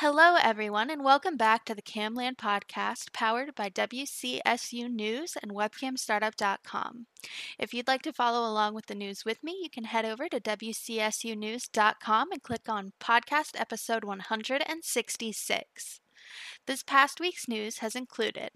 Hello, everyone, and welcome back to the CamLand Podcast, powered by WCSU News and WebcamStartup.com. If you'd like to follow along with the news with me, you can head over to WCSUNews.com and click on Podcast Episode 166. This past week's news has included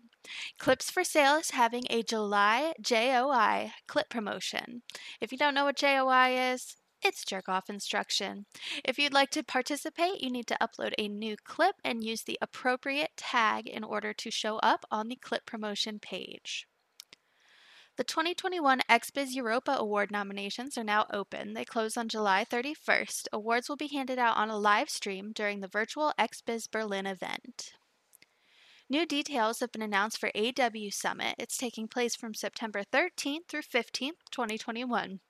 Clips for Sale is having a July JOI clip promotion. If you don't know what JOI is, it's jerk-off instruction. If you'd like to participate, you need to upload a new clip and use the appropriate tag in order to show up on the clip promotion page. The 2021 XBiz Europa Award nominations are now open. They close on July 31st. Awards will be handed out on a live stream during the virtual XBiz Berlin event. New details have been announced for AW Summit. It's taking place from September 13th through 15th, 2021.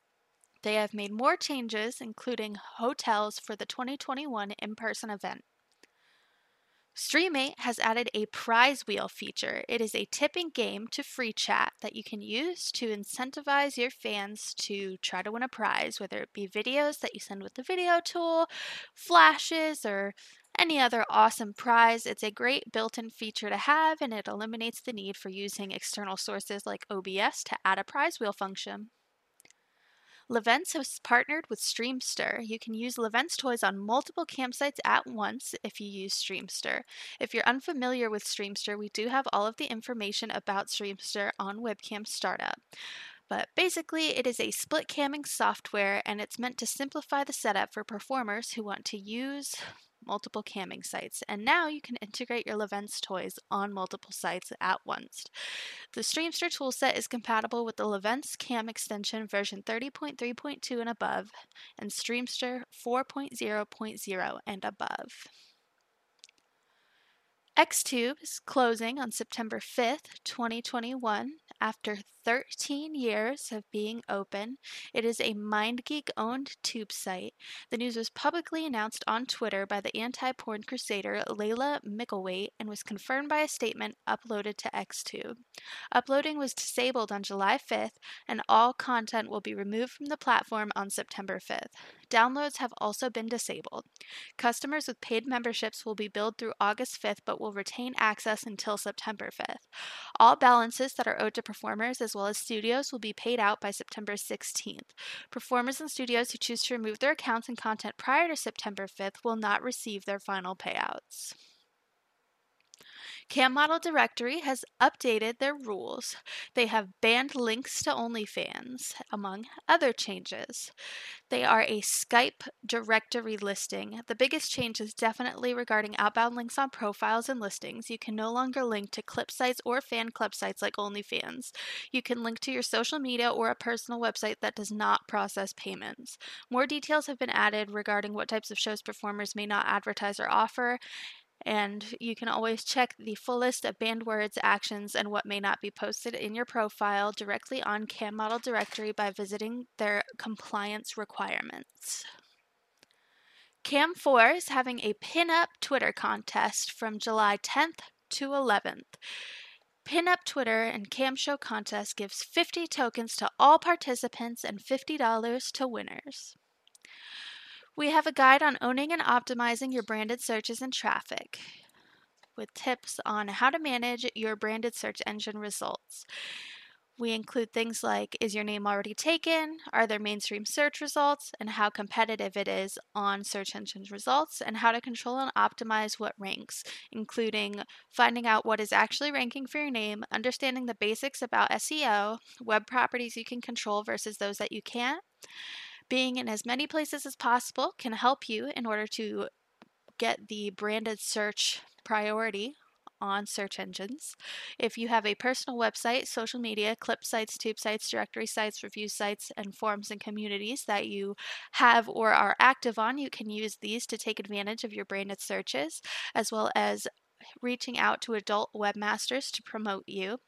They have made more changes, including hotels for the 2021 in-person event. Stream8 has added a prize wheel feature. It is a tipping game to free chat that you can use to incentivize your fans to try to win a prize, whether it be videos that you send with the video tool, flashes, or any other awesome prize. It's a great built-in feature to have, and it eliminates the need for using external sources like OBS to add a prize wheel function. LeVentz has partnered with Streamster. You can use LeVentz toys on multiple campsites at once if you use Streamster. If you're unfamiliar with Streamster, we do have all of the information about Streamster on Webcam Startup. But basically, it is a split camming software, and it's meant to simplify the setup for performers who want to use multiple camming sites, and now you can integrate your Lovense toys on multiple sites at once. The Streamster toolset is compatible with the Lovense Cam extension version 30.3.2 and above, and Streamster 4.0.0 and above. XTube is closing on September 5th, 2021. After 13 years of being open, it is a MindGeek-owned tube site. The news was publicly announced on Twitter by the anti-porn crusader Layla Micklewaite and was confirmed by a statement uploaded to XTube. Uploading was disabled on July 5th, and all content will be removed from the platform on September 5th. Downloads have also been disabled. Customers with paid memberships will be billed through August 5th, but will retain access until September 5th. All balances that are owed to performers as well as studios will be paid out by September 16th. Performers and studios who choose to remove their accounts and content prior to September 5th will not receive their final payouts. Cam Model Directory has updated their rules. They have banned links to OnlyFans, among other changes. They are a Skype directory listing. The biggest change is definitely regarding outbound links on profiles and listings. You can no longer link to clip sites or fan club sites like OnlyFans. You can link to your social media or a personal website that does not process payments. More details have been added regarding what types of shows performers may not advertise or offer. And you can always check the full list of banned words, actions, and what may not be posted in your profile directly on Cam Model Directory by visiting their compliance requirements. CAM4 is having a pin-up Twitter contest from July 10th to 11th. Pin-up Twitter and Cam Show contest gives 50 tokens to all participants and $50 to winners. We have a guide on owning and optimizing your branded searches and traffic with tips on how to manage your branded search engine results. We include things like, is your name already taken? Are there mainstream search results? And how competitive it is on search engine results, and how to control and optimize what ranks, including finding out what is actually ranking for your name, understanding the basics about SEO, web properties you can control versus those that you can't. Being in as many places as possible can help you in order to get the branded search priority on search engines. If you have a personal website, social media, clip sites, tube sites, directory sites, review sites, and forums and communities that you have or are active on, you can use these to take advantage of your branded searches, as well as reaching out to adult webmasters to promote you.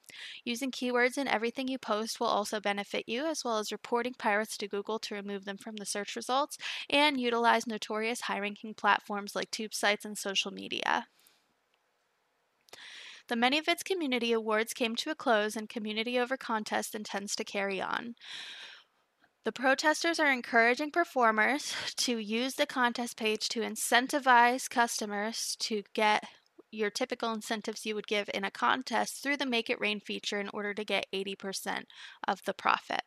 Using keywords in everything you post will also benefit you, as well as reporting pirates to Google to remove them from the search results, and utilize notorious high-ranking platforms like tube sites and social media. The ManyVids Community Awards came to a close, and Community Over Contest intends to carry on. The protesters are encouraging performers to use the contest page to incentivize customers to get your typical incentives you would give in a contest through the Make It Rain feature in order to get 80% of the profit.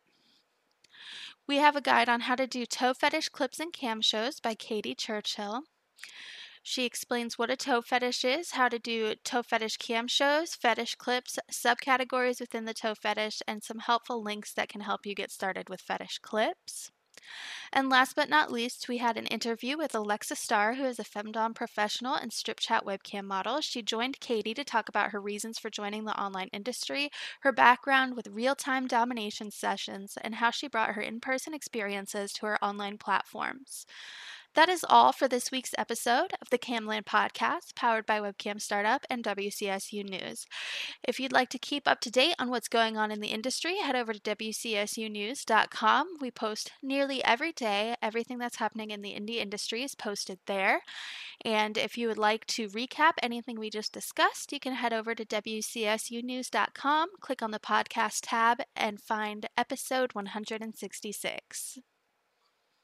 We have a guide on how to do toe fetish clips and cam shows by Katie Churchill. She explains what a toe fetish is, how to do toe fetish cam shows, fetish clips, subcategories within the toe fetish, and some helpful links that can help you get started with fetish clips. And last but not least, we had an interview with Alexa Starr, who is a femdom professional and Strip Chat webcam model. She joined Katie to talk about her reasons for joining the online industry, her background with real-time domination sessions, and how she brought her in-person experiences to her online platforms. That is all for this week's episode of the CamLand Podcast, powered by Webcam Startup and WCSU News. If you'd like to keep up to date on what's going on in the industry, head over to WCSUNews.com. We post nearly every day. Everything that's happening in the indie industry is posted there. And if you would like to recap anything we just discussed, you can head over to WCSUNews.com, click on the podcast tab, and find episode 166.